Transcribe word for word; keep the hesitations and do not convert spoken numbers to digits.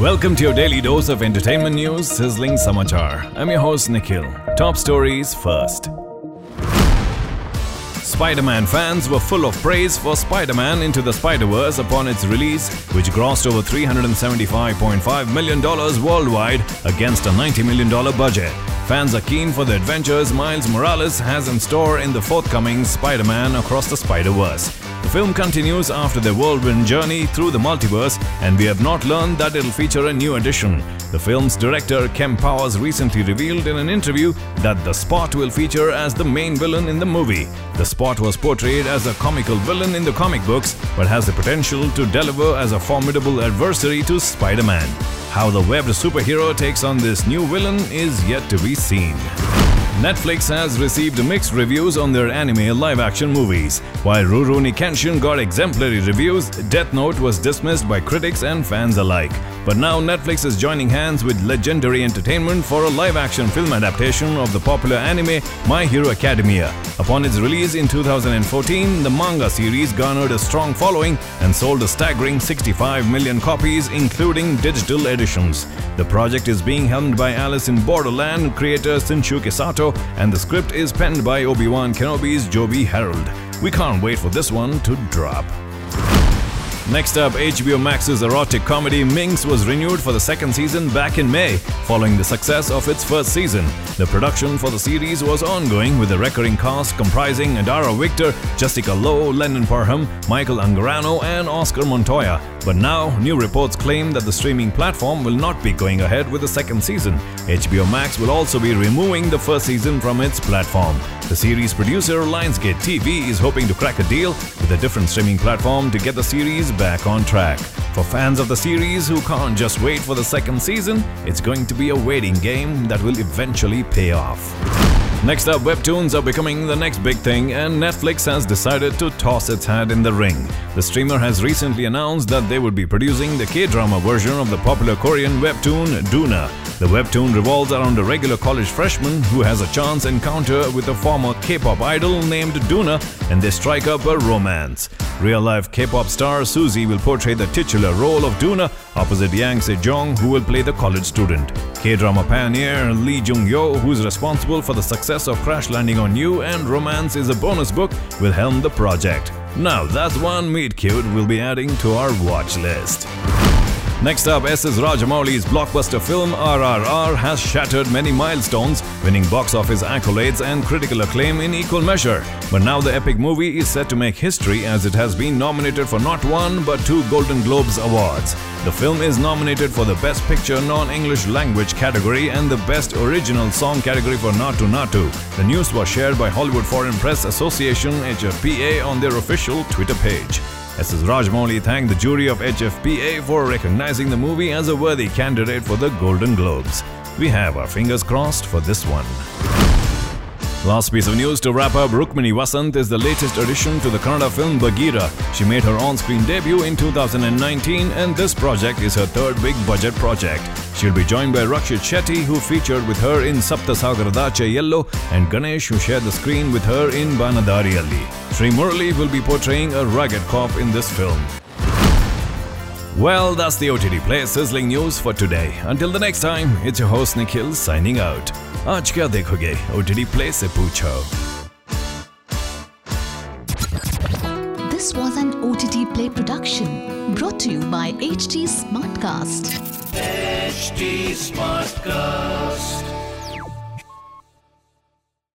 Welcome to your daily dose of entertainment news, Sizzling Samachar. I'm your host Nikhil. Top stories first. Spider-Man fans were full of praise for Spider-Man: Into the Spider-Verse upon its release, which grossed over three hundred seventy-five point five million dollars worldwide against a ninety million dollars budget. Fans are keen for the adventures Miles Morales has in store in the forthcoming Spider-Man: Across the Spider-Verse. The film continues after their whirlwind journey through the multiverse, and we have not learned that it'll feature a new addition. The film's director Kemp Powers recently revealed in an interview that The Spot will feature as the main villain in the movie. The Spot was portrayed as a comical villain in the comic books, but has the potential to deliver as a formidable adversary to Spider-Man. How the webbed superhero takes on this new villain is yet to be seen. Netflix has received mixed reviews on their anime live-action movies. While Rurouni Kenshin got exemplary reviews, Death Note was dismissed by critics and fans alike. But now Netflix is joining hands with Legendary Entertainment for a live-action film adaptation of the popular anime My Hero Academia. Upon its release in two thousand fourteen, the manga series garnered a strong following and sold a staggering sixty-five million copies, including digital editions. The project is being helmed by Alice in Borderland creator Shinsuke Sato, and the script is penned by Obi-Wan Kenobi's Joby Harold. We can't wait for this one to drop. Next up, H B O Max's erotic comedy Minx was renewed for the second season back in May, following the success of its first season. The production for the series was ongoing with a recurring cast comprising Adara Victor, Jessica Lowe, Lennon Parham, Michael Angarano and Oscar Montoya. But now, new reports claim that the streaming platform will not be going ahead with the second season. H B O Max will also be removing the first season from its platform. The series producer Lionsgate T V is hoping to crack a deal with a different streaming platform to get the series back on track. For fans of the series who can't just wait for the second season, it's going to be a waiting game that will eventually pay off. Next up, webtoons are becoming the next big thing, and Netflix has decided to toss its hat in the ring. The streamer has recently announced that they would be producing the K-drama version of the popular Korean webtoon Doona. The webtoon revolves around a regular college freshman who has a chance encounter with a former K-pop idol named Doona, and they strike up a romance. Real-life K-pop star Suzy will portray the titular role of Doona opposite Yang SeJong, who will play the college student. K-drama pioneer Lee Jung-yo, who is responsible for the success of Crash Landing on You and Romance is a Bonus Book, will helm the project. Now that's one meet-cute we'll be adding to our watch list. Next up, S S Rajamouli's blockbuster film R R R has shattered many milestones, winning box office accolades and critical acclaim in equal measure. But now the epic movie is set to make history, as it has been nominated for not one but two Golden Globes awards. The film is nominated for the Best Picture Non-English Language category and the Best Original Song category for Natu Natu. The news was shared by Hollywood Foreign Press Association H F P A on their official Twitter page. S S Rajamouli thanked the jury of H F P A for recognizing the movie as a worthy candidate for the Golden Globes. We have our fingers crossed for this one. Last piece of news to wrap up, Rukmini Vasant is the latest addition to the Kannada film Bagheera. She made her on-screen debut in two thousand nineteen, and this project is her third big-budget project. She'll be joined by Rakshit Shetty, who featured with her in Saptasagharadache Yellow, and Ganesh, who shared the screen with her in Banadari Ali. Sri Murali will be portraying a rugged cop in this film. Well, that's the O T T Play sizzling news for today. Until the next time, it's your host Nikhil signing out. आज क्या देखोगे? O T T Play से पूछो. This was an O T T Play production brought to you by H G Smartcast. H G Smartcast.